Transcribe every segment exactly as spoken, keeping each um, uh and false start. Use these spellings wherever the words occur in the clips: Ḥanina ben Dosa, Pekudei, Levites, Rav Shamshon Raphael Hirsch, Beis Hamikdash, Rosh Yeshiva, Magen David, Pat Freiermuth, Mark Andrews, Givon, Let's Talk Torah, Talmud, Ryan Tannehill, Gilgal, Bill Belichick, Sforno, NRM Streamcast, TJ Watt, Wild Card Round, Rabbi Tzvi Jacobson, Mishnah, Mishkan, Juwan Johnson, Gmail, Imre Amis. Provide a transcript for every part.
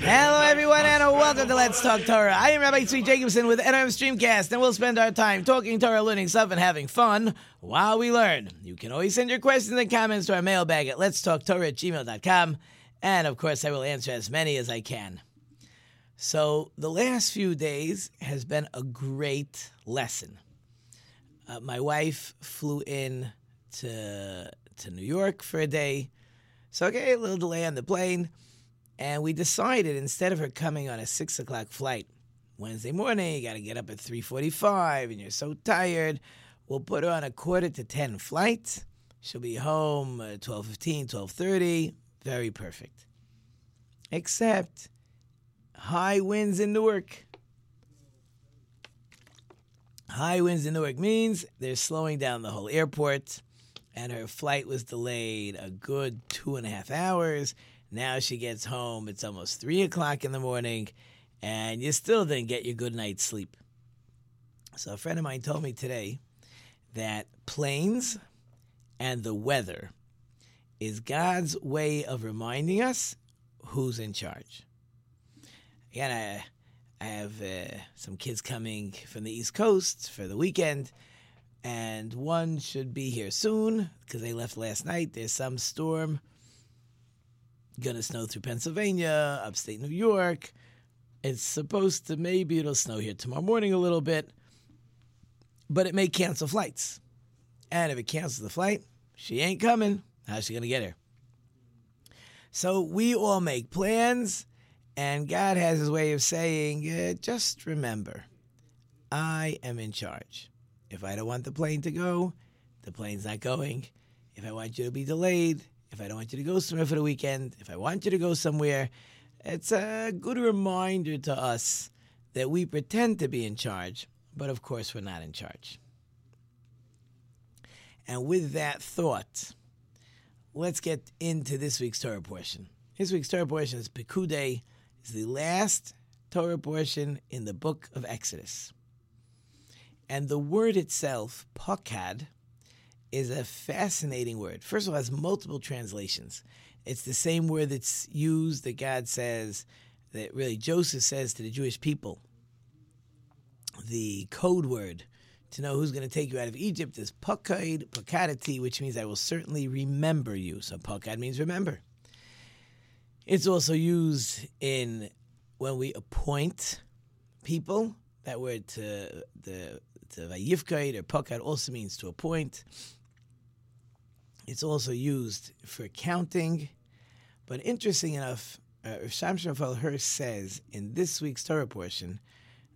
Hello, everyone, and welcome to Let's Talk Torah. I am Rabbi Tzvi Jacobson with N R M Streamcast, and we'll spend our time talking Torah, learning stuff, and having fun while we learn. You can always send your questions and comments to our mailbag at letstalktorah at gmail dot com, and, of course, I will answer as many as I can. So the last few days has been a great lesson. Uh, my wife flew in to, to New York for a day, so, okay, a little delay on the plane. And we decided, instead of her coming on a six o'clock flight Wednesday morning, you got to get up at three forty-five and you're so tired, we'll put her on a quarter to ten flight. She'll be home at twelve fifteen, twelve thirty. Very perfect. Except high winds in Newark. High winds in Newark means they're slowing down the whole airport, and her flight was delayed a good two and a half hours. Now she gets home, it's almost three o'clock in the morning, and you still didn't get your good night's sleep. So a friend of mine told me today that planes and the weather is God's way of reminding us who's in charge. Again, I, I have uh, some kids coming from the East Coast for the weekend, and one should be here soon because they left last night. There's some storm. Gonna snow through Pennsylvania, upstate New York. It's supposed to, maybe it'll snow here tomorrow morning a little bit, but it may cancel flights. And if it cancels the flight, she ain't coming. How's she gonna get here? So we all make plans, and God has his way of saying, uh, just remember, I am in charge. If I don't want the plane to go, the plane's not going. If I want you to be delayed, if I don't want you to go somewhere for the weekend, if I want you to go somewhere, it's a good reminder to us that we pretend to be in charge, but of course we're not in charge. And with that thought, let's get into this week's Torah portion. This week's Torah portion is Pekudei. It's the last Torah portion in the book of Exodus. And the word itself, pakad, is a fascinating word. First of all, it has multiple translations. It's the same word that's used that God says, that really Joseph says to the Jewish people. The code word to know who's going to take you out of Egypt is pakad, pakadati, which means I will certainly remember you. So pakad means remember. It's also used in when we appoint people. That word to the to vayivkad or pakad also means to appoint. It's also used for counting. But interesting enough, uh, Rav Shamshon Raphael Hirsch says in this week's Torah portion,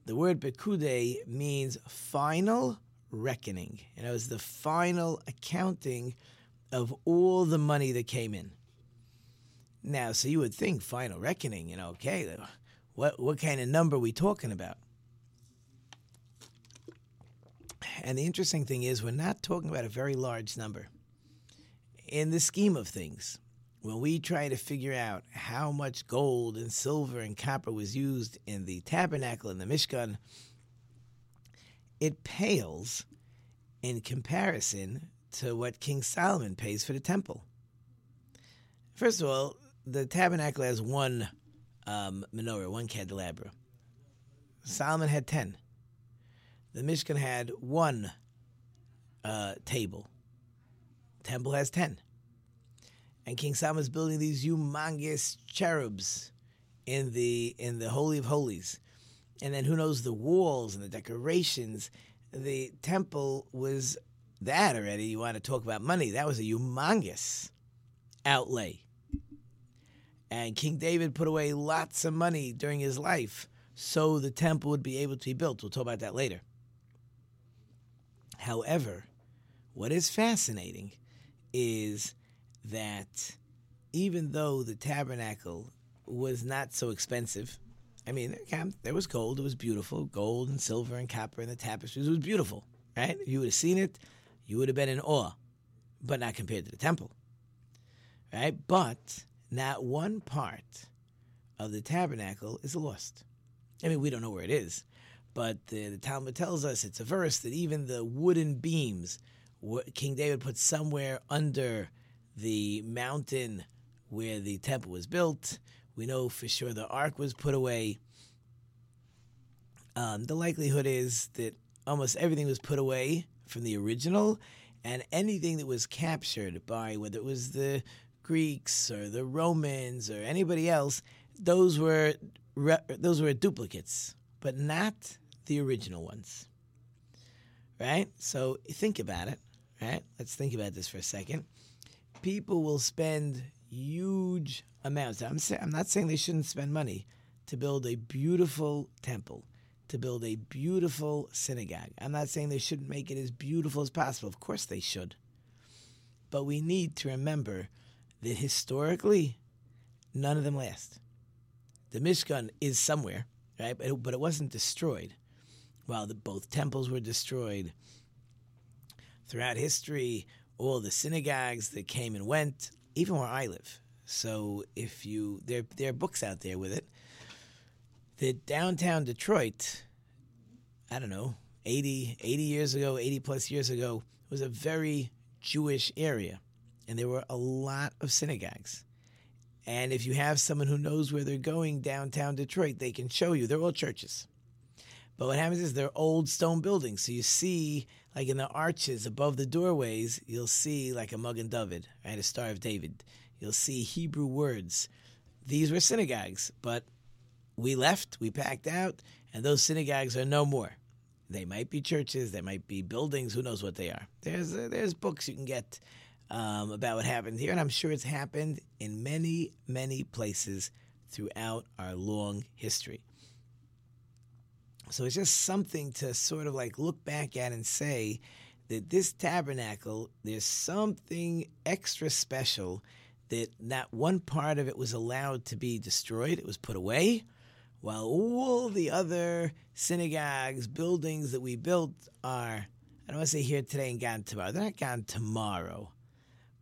the word Pekudei means final reckoning. And it was the final accounting of all the money that came in. Now, so you would think final reckoning, you know, okay, what, what kind of number are we talking about? And the interesting thing is, we're not talking about a very large number. In the scheme of things, when we try to figure out how much gold and silver and copper was used in the tabernacle and the Mishkan, it pales in comparison to what King Solomon pays for the temple. First of all, the tabernacle has one um, menorah, one candelabra. Solomon had ten. The Mishkan had one uh, table. Temple has ten. And King Solomon's building these humongous cherubs in the in the Holy of Holies. And then who knows the walls and the decorations. The temple was that already. You want to talk about money. That was a humongous outlay. And King David put away lots of money during his life so the temple would be able to be built. We'll talk about that later. However, what is fascinating is that even though the tabernacle was not so expensive, I mean, there was gold. It was beautiful. Gold and silver and copper and the tapestries. It was beautiful, right? If you would have seen it, you would have been in awe, but not compared to the temple, right? But not one part of the tabernacle is lost. I mean, we don't know where it is, but the, the Talmud tells us, it's a verse, that even the wooden beams King David put somewhere under the mountain where the temple was built. We know for sure the ark was put away. Um, the likelihood is that almost everything was put away from the original, and anything that was captured by, whether it was the Greeks or the Romans or anybody else, those were re- those were duplicates, but not the original ones, right? So think about it, right? Let's think about this for a second. People will spend huge amounts. I'm say, I'm not saying they shouldn't spend money to build a beautiful temple, to build a beautiful synagogue. I'm not saying they shouldn't make it as beautiful as possible. Of course they should. But we need to remember that historically, none of them last. The Mishkan is somewhere, right? But it, but it wasn't destroyed. While the, both temples were destroyed throughout history, all the synagogues that came and went, even where I live. So if you, there, there are books out there with it. The downtown Detroit, I don't know, eighty, eighty years ago, eighty plus years ago, was a very Jewish area. And there were a lot of synagogues. And if you have someone who knows where they're going downtown Detroit, they can show you. They're all churches. But what happens is they're old stone buildings. So you see, like in the arches above the doorways, you'll see like a Magen David, right, a Star of David. You'll see Hebrew words. These were synagogues, but we left, we packed out, and those synagogues are no more. They might be churches, they might be buildings, who knows what they are. There's uh, there's books you can get um, about what happened here, and I'm sure it's happened in many, many places throughout our long history. So it's just something to sort of like look back at and say that this tabernacle, there's something extra special that not one part of it was allowed to be destroyed. It was put away, while all the other synagogues, buildings that we built are, I don't want to say here today and gone tomorrow. They're not gone tomorrow.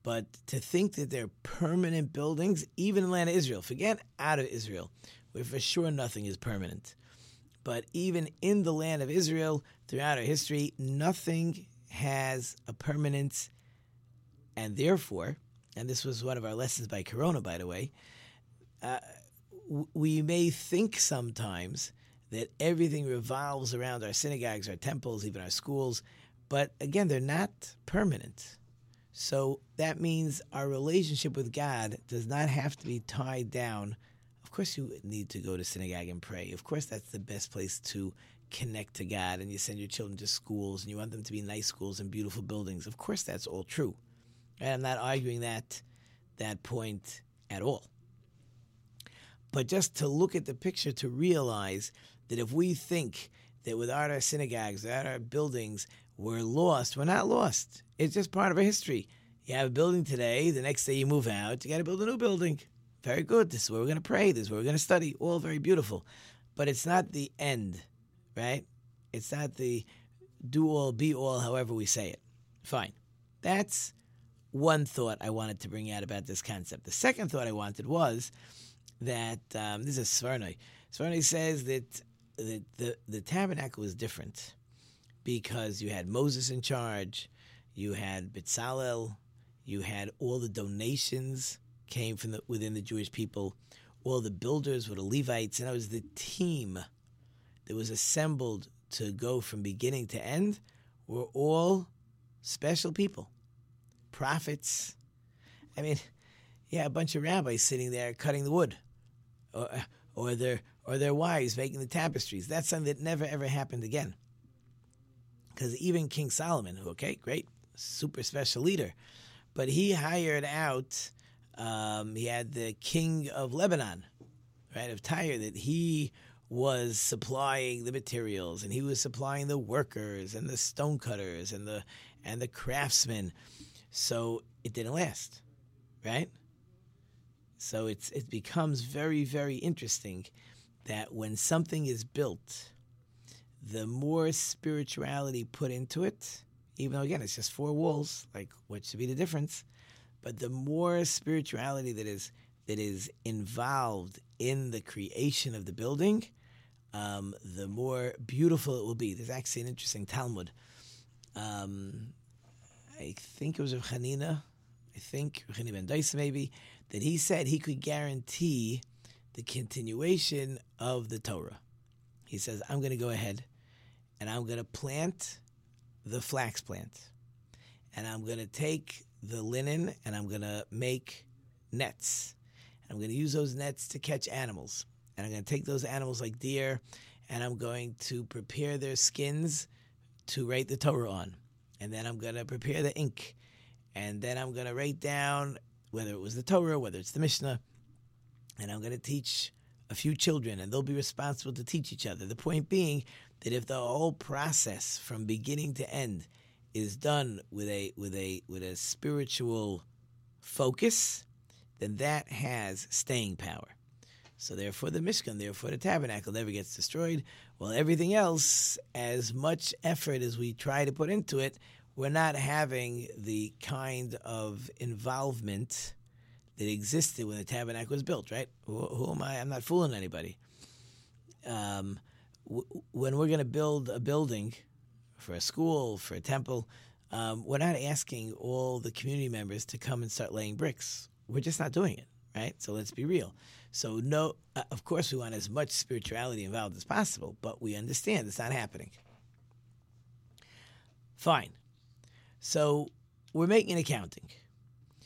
But to think that they're permanent buildings, even in the land of Israel, forget out of Israel, where for sure nothing is permanent. But even in the land of Israel, throughout our history, nothing has a permanence. And therefore, and this was one of our lessons by Corona, by the way, uh, we may think sometimes that everything revolves around our synagogues, our temples, even our schools. But again, they're not permanent. So that means our relationship with God does not have to be tied down. Of course you need to go to synagogue and pray. Of course that's the best place to connect to God, and you send your children to schools and you want them to be nice schools and beautiful buildings. Of course that's all true. And I'm not arguing that that point at all. But just to look at the picture to realize that if we think that without our synagogues, without our buildings, we're lost, we're not lost. It's just part of our history. You have a building today, the next day you move out, you got to build a new building. Very good. This is where we're going to pray. This is where we're going to study. All very beautiful. But it's not the end, right? It's not the do-all, be-all, however we say it. Fine. That's one thought I wanted to bring out about this concept. The second thought I wanted was that, um, this is Sforno. Sforno says that the, the, the tabernacle was different because you had Moses in charge, you had Bezalel, you had all the donations came from the, within the Jewish people. All the builders were the Levites, and that was the team that was assembled to go from beginning to end were all special people. Prophets. I mean, yeah, a bunch of rabbis sitting there cutting the wood, or or their or their wives making the tapestries. That's something that never, ever happened again. Because even King Solomon, who, okay, great, super special leader, but he hired out Um, he had the king of Lebanon, right, of Tyre, that he was supplying the materials, and he was supplying the workers and the stonecutters and the and the craftsmen. So it didn't last, right? So it's it becomes very, very interesting that when something is built, the more spirituality put into it, even though, again, it's just four walls, like what should be the difference, but the more spirituality that is that is involved in the creation of the building, um, the more beautiful it will be. There's actually an interesting Talmud. Um, I think it was of Ḥanina, I think, Ḥanina ben Dosa maybe, that he said he could guarantee the continuation of the Torah. He says, I'm going to go ahead and I'm going to plant the flax plant and I'm going to take the linen and I'm going to make nets. I'm going to use those nets to catch animals. And I'm going to take those animals like deer and I'm going to prepare their skins to write the Torah on. And then I'm going to prepare the ink. And then I'm going to write down whether it was the Torah, whether it's the Mishnah. And I'm going to teach a few children, and they'll be responsible to teach each other. The point being that if the whole process from beginning to end is done with a with a with a spiritual focus, then that has staying power. So therefore the Mishkan, therefore the tabernacle never gets destroyed. Well, everything else, as much effort as we try to put into it, we're not having the kind of involvement that existed when the tabernacle was built, right? Who, who am I? I'm not fooling anybody. Um, w- when we're going to build a building for a school, for a temple, um, we're not asking all the community members to come and start laying bricks. We're just not doing it, right? So let's be real. So no, uh, of course we want as much spirituality involved as possible, but we understand it's not happening. Fine. So we're making accounting.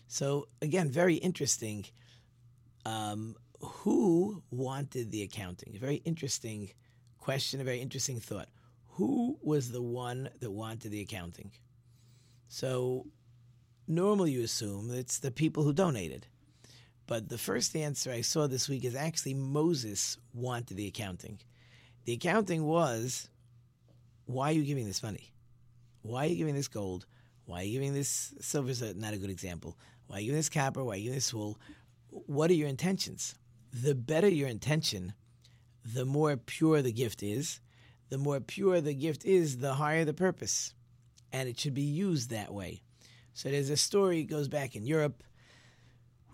So, again, very interesting, um, who wanted the accounting? A very interesting question, a very interesting thought. Who was the one that wanted the accounting? So, normally you assume it's the people who donated. But the first answer I saw this week is actually Moses wanted the accounting. The accounting was, why are you giving this money? Why are you giving this gold? Why are you giving this silver? Is not a good example. Why are you giving this copper? Why are you giving this wool? What are your intentions? The better your intention, the more pure the gift is. The more pure the gift is, the higher the purpose. And it should be used that way. So there's a story, it goes back in Europe,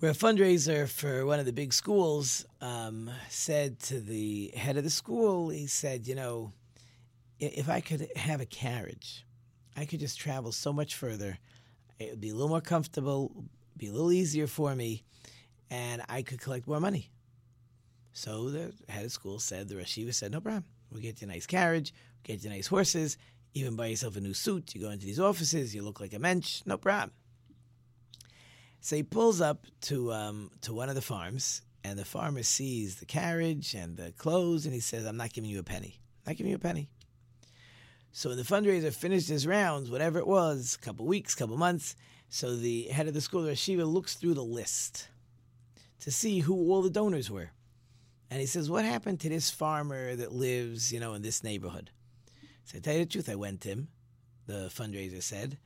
where a fundraiser for one of the big schools um, said to the head of the school, he said, you know, if I could have a carriage, I could just travel so much further. It would be a little more comfortable, be a little easier for me, and I could collect more money. So the head of school said, the Rosh Yeshiva said, no problem. We'll get you a nice carriage, we'll get you nice horses, even buy yourself a new suit. You go into these offices, you look like a mensch, no problem. So he pulls up to um, to one of the farms, and the farmer sees the carriage and the clothes, and he says, I'm not giving you a penny. I'm not giving you a penny. So when the fundraiser finished his rounds, whatever it was, a couple weeks, couple months, so the head of the school, Rosh Yeshiva, looks through the list to see who all the donors were. And he says, what happened to this farmer that lives, you know, in this neighborhood? So I tell you the truth, I went to him, the fundraiser said,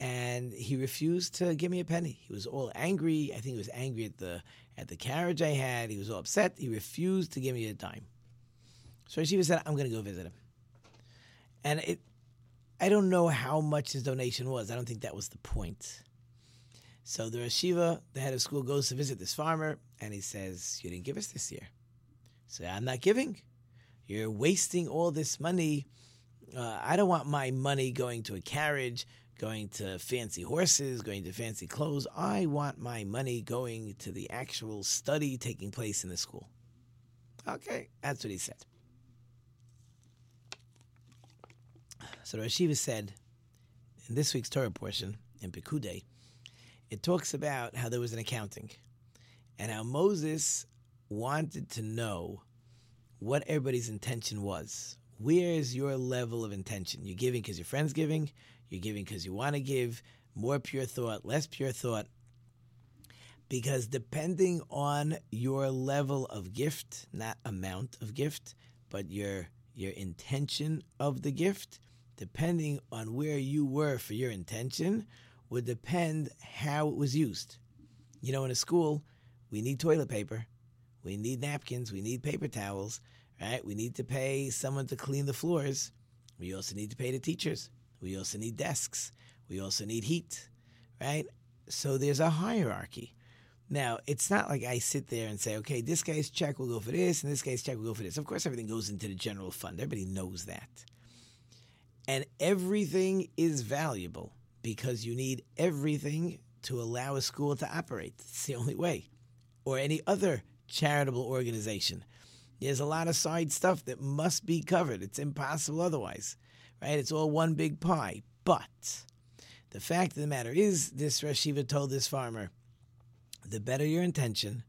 and he refused to give me a penny. He was all angry. I think he was angry at the at the carriage I had. He was all upset. He refused to give me a dime. So Rosh Yeshiva said, I'm going to go visit him. And it, I don't know how much his donation was. I don't think that was the point. So the Rosh Yeshiva, the head of school, goes to visit this farmer, and he says, you didn't give us this year. So I'm not giving. You're wasting all this money. Uh, I don't want my money going to a carriage, going to fancy horses, going to fancy clothes. I want my money going to the actual study taking place in the school. Okay, that's what he said. So the Rosh Yeshiva said, in this week's Torah portion, in Pekudei, it talks about how there was an accounting and how Moses wanted to know what everybody's intention was. Where is your level of intention? You're giving because your friend's giving. You're giving because you want to give. More pure thought, less pure thought. Because depending on your level of gift, not amount of gift, but your your intention of the gift, depending on where you were for your intention, would depend how it was used. You know, in a school, we need toilet paper, we need napkins, we need paper towels, right? We need to pay someone to clean the floors. We also need to pay the teachers. We also need desks. We also need heat, right? So there's a hierarchy. Now, it's not like I sit there and say, okay, this guy's check will go for this, and this guy's check will go for this. Of course, everything goes into the general fund. Everybody knows that. And everything is valuable because you need everything to allow a school to operate. It's the only way. Or any other charitable organization. There's a lot of side stuff that must be covered. It's impossible otherwise, right? It's all one big pie. But the fact of the matter is, this Rosh Yeshiva told this farmer, the better your intention,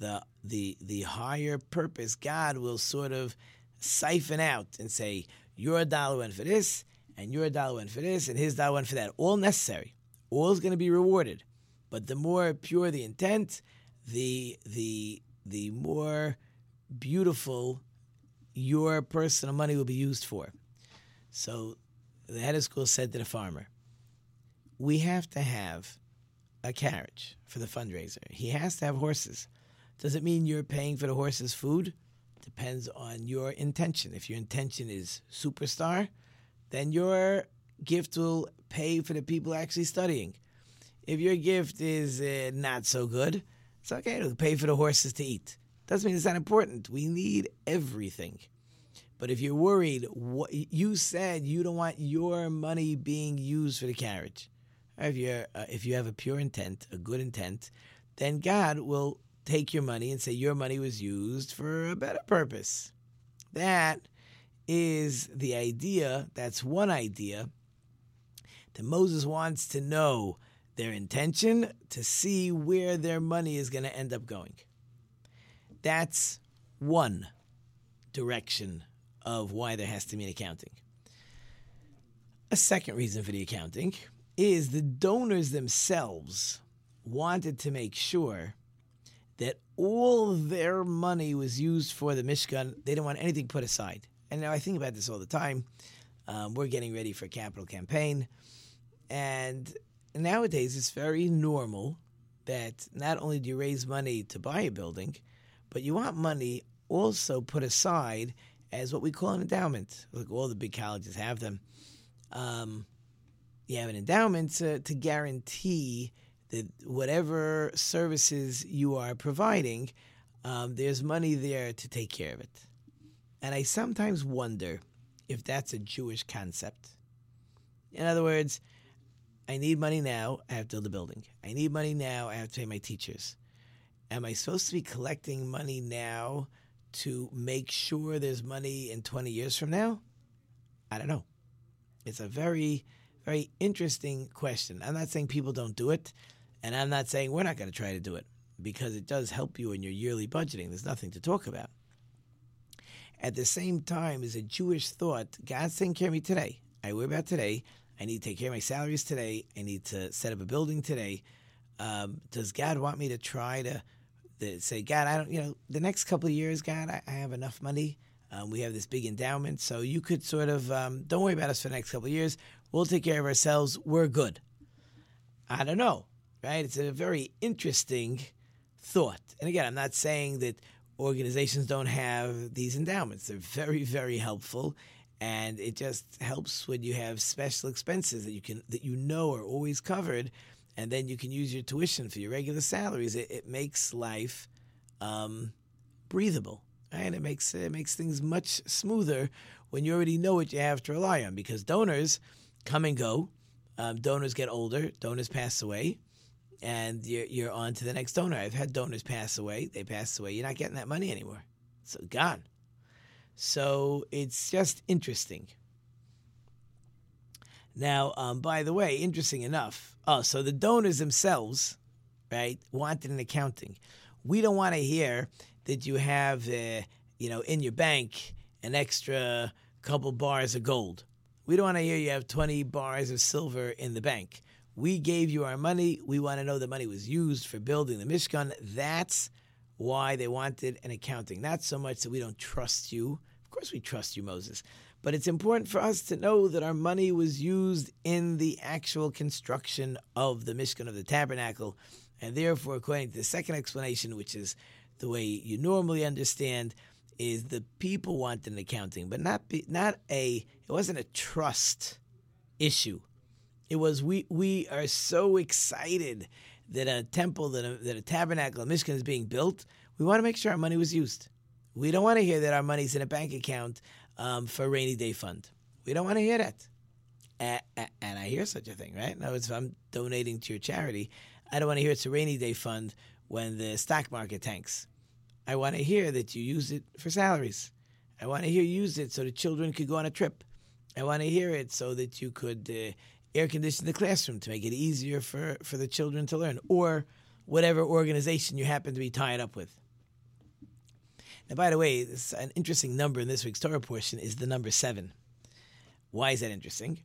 the the the higher purpose, God will sort of siphon out and say, your dollar went for this, and your dollar went for this, and his dollar went for that. All necessary. All is going to be rewarded. But the more pure the intent, the the the more beautiful your personal money will be used for. So the head of school said to the farmer, we have to have a carriage for the fundraiser. He has to have horses. Does it mean you're paying for the horse's food? Depends on your intention. If your intention is superstar, then your gift will pay for the people actually studying. If your gift is uh, not so good, it's okay, it'll pay for the horses to eat. Doesn't mean it's not important. We need everything. But if you're worried, what, you said you don't want your money being used for the carriage. If you uh, if you have a pure intent, a good intent, then God will take your money and say your money was used for a better purpose. That is the idea. That's one idea that Moses wants to know their intention to see where their money is going to end up going. That's one direction of why there has to be an accounting. A second reason for the accounting is the donors themselves wanted to make sure that all their money was used for the Mishkan. They didn't want anything put aside. And now I think about this all the time. Um, we're getting ready for a capital campaign. And nowadays it's very normal that not only do you raise money to buy a building, but you want money also put aside as what we call an endowment. Like all the big colleges have them. Um... You have an endowment to, to guarantee that whatever services you are providing, um, there's money there to take care of it. And I sometimes wonder if that's a Jewish concept. In other words, I need money now, I have to build a building. I need money now, I have to pay my teachers. Am I supposed to be collecting money now to make sure there's money in twenty years from now? I don't know. It's a very... Very interesting question. I'm not saying people don't do it, and I'm not saying we're not going to try to do it, because it does help you in your yearly budgeting. There's nothing to talk about. At the same time, is a Jewish thought, God's taking care of me today. I worry about today. I need to take care of my salaries today. I need to set up a building today. Um, does God want me to try to, to say, God, I don't, you know, the next couple of years, God, I, I have enough money. Um, we have this big endowment, so you could sort of, um, don't worry about us for the next couple of years. We'll take care of ourselves. We're good. I don't know, right? It's a very interesting thought. And again, I'm not saying that organizations don't have these endowments. They're very, very helpful, and it just helps when you have special expenses that you can that you know are always covered, and then you can use your tuition for your regular salaries. It, it makes life um, breathable. Right? It makes it makes things much smoother when you already know what you have to rely on, because donors come and go, um, donors get older, donors pass away, and you're, you're on to the next donor. I've had donors pass away, they pass away, you're not getting that money anymore. It's gone. So it's just interesting. Now, um, by the way, interesting enough, oh, so the donors themselves, right, wanted an accounting. We don't want to hear that you have, uh, you know, in your bank an extra couple bars of gold. We don't want to hear you have twenty bars of silver in the bank. We gave you our money. We want to know the money was used for building the Mishkan. That's why they wanted an accounting. Not so much that we don't trust you. Of course we trust you, Moses. But it's important for us to know that our money was used in the actual construction of the Mishkan, of the tabernacle. And therefore, according to the second explanation, which is the way you normally understand, is the people want an accounting, but not be, not a. It wasn't a trust issue. It was we we are so excited that a temple, that a, that a tabernacle, a Mishkan is being built. We want to make sure our money was used. We don't want to hear that our money's in a bank account um, for a rainy day fund. We don't want to hear that. And, and I hear such a thing, right? In other words, if I'm donating to your charity, I don't want to hear it's a rainy day fund when the stock market tanks. I want to hear that you use it for salaries. I want to hear you use it so the children could go on a trip. I want to hear it so that you could uh, air condition the classroom to make it easier for, for the children to learn, or whatever organization you happen to be tied up with. Now, by the way, this, an interesting number in this week's Torah portion is the number seven. Why is that interesting?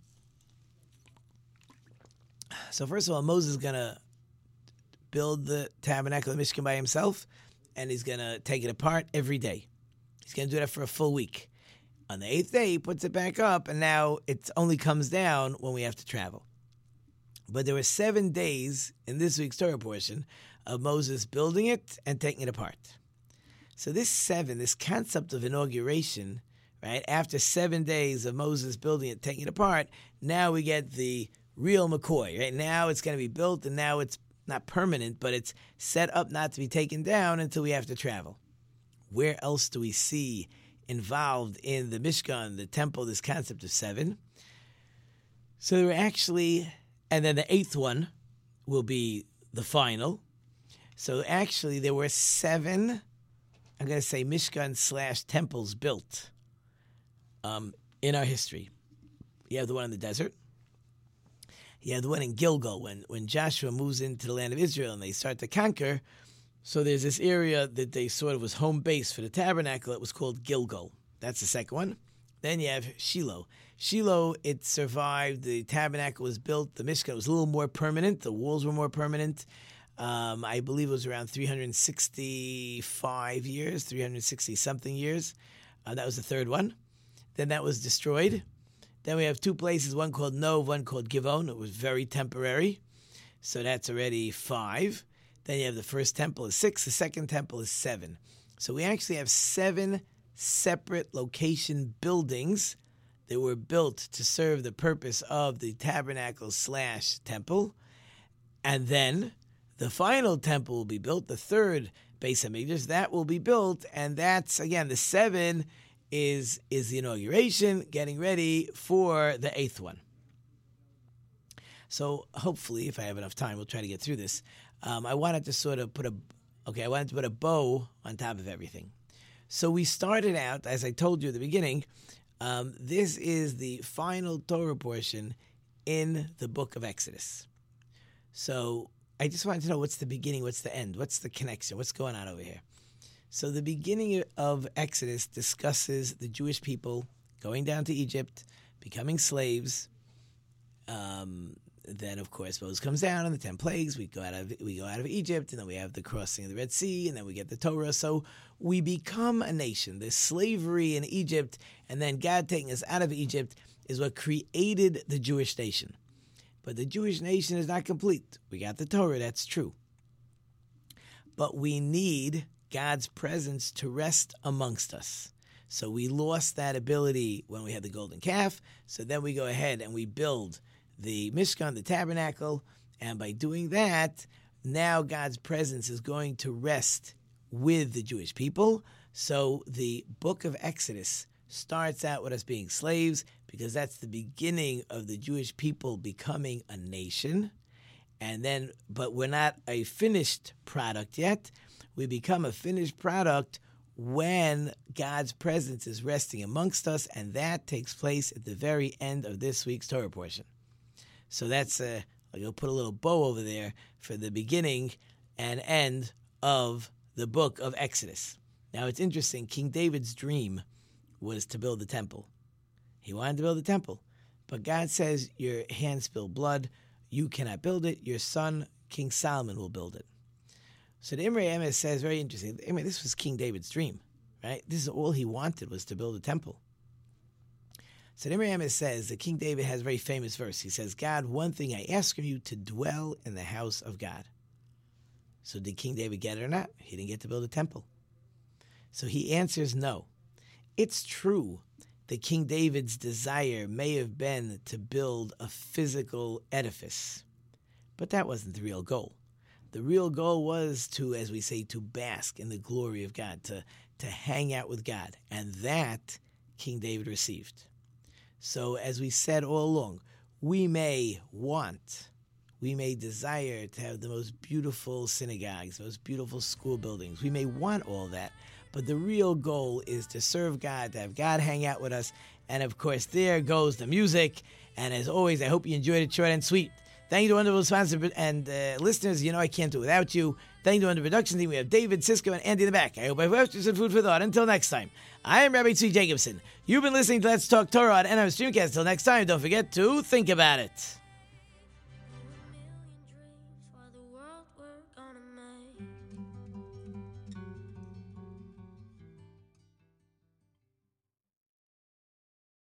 So first of all, Moses is going to build the tabernacle of Mishkan by himself, and he's going to take it apart every day. He's going to do that for a full week. On the eighth day, he puts it back up, and now it only comes down when we have to travel. But there were seven days in this week's Torah portion of Moses building it and taking it apart. So this seven, this concept of inauguration, right? After seven days of Moses building it, taking it apart, now we get the real McCoy, right? Now it's going to be built, and now it's not permanent, but it's set up not to be taken down until we have to travel. Where else do we see involved in the Mishkan, the temple, this concept of seven? So there were actually, and then the eighth one will be the final. So actually there were seven, I'm going to say Mishkan slash temples built um, in our history. You have the one in the desert. You have the one in Gilgal when, when Joshua moves into the land of Israel and they start to conquer. So there's this area that they sort of was home base for the tabernacle. It was called Gilgal. That's the second one. Then you have Shiloh. Shiloh, it survived. The tabernacle was built. The Mishkan was a little more permanent. The walls were more permanent. Um, I believe it was around three hundred sixty-five years, three hundred sixty-something years. Uh, that was the third one. Then that was destroyed. Then we have two places, one called Nov, one called Givon. It was very temporary. So that's already five. Then you have the first temple is six. The second temple is seven. So we actually have seven separate location buildings that were built to serve the purpose of the tabernacle slash temple. And then the final temple will be built, the third Beis Hamikdash. That will be built, and that's, again, the seven is is the inauguration, getting ready for the eighth one. So hopefully, if I have enough time, we'll try to get through this. Um, I wanted to sort of put a, okay, I wanted to put a bow on top of everything. So we started out, as I told you at the beginning, um, this is the final Torah portion in the book of Exodus. So I just wanted to know what's the beginning, what's the end, what's the connection, what's going on over here. So the beginning of Exodus discusses the Jewish people going down to Egypt, becoming slaves. Um, then, of course, Moses comes down and the ten plagues. We go out of we go out of Egypt, and then we have the crossing of the Red Sea, and then we get the Torah. So we become a nation. There's slavery in Egypt, and then God taking us out of Egypt is what created the Jewish nation. But the Jewish nation is not complete. We got the Torah, that's true. But we need God's presence to rest amongst us. So we lost that ability when we had the golden calf. So then we go ahead and we build the Mishkan, the tabernacle. And by doing that, now God's presence is going to rest with the Jewish people. So the book of Exodus starts out with us being slaves because that's the beginning of the Jewish people becoming a nation. And then, but we're not a finished product yet. We become a finished product when God's presence is resting amongst us, and that takes place at the very end of this week's Torah portion. So that's a, I'll put a little bow over there for the beginning and end of the book of Exodus. Now it's interesting, King David's dream was to build the temple. He wanted to build the temple, but God says, your hands spill blood, you cannot build it, your son, King Solomon, will build it. So the Imre Amis says, very interesting, I mean, this was King David's dream, right? This is all he wanted was to build a temple. So the Imre Amis says that King David has a very famous verse. He says, God, one thing I ask of you, to dwell in the house of God. So did King David get it or not? He didn't get to build a temple. So he answers no. It's true that King David's desire may have been to build a physical edifice, but that wasn't the real goal. The real goal was to, as we say, to bask in the glory of God, to, to hang out with God. And that King David received. So as we said all along, we may want, we may desire to have the most beautiful synagogues, the most beautiful school buildings. We may want all that, but the real goal is to serve God, to have God hang out with us. And of course, there goes the music. And as always, I hope you enjoyed it short and sweet. Thank you to wonderful sponsors and uh, listeners. You know I can't do it without you. Thank you to wonderful production team. We have David, Sisko, and Andy in the back. I hope I've helped you some food for thought. Until next time, I am Rabbi Tzvi Jacobson. You've been listening to Let's Talk Torah on N R M Streamcast. Until next time, don't forget to think about it.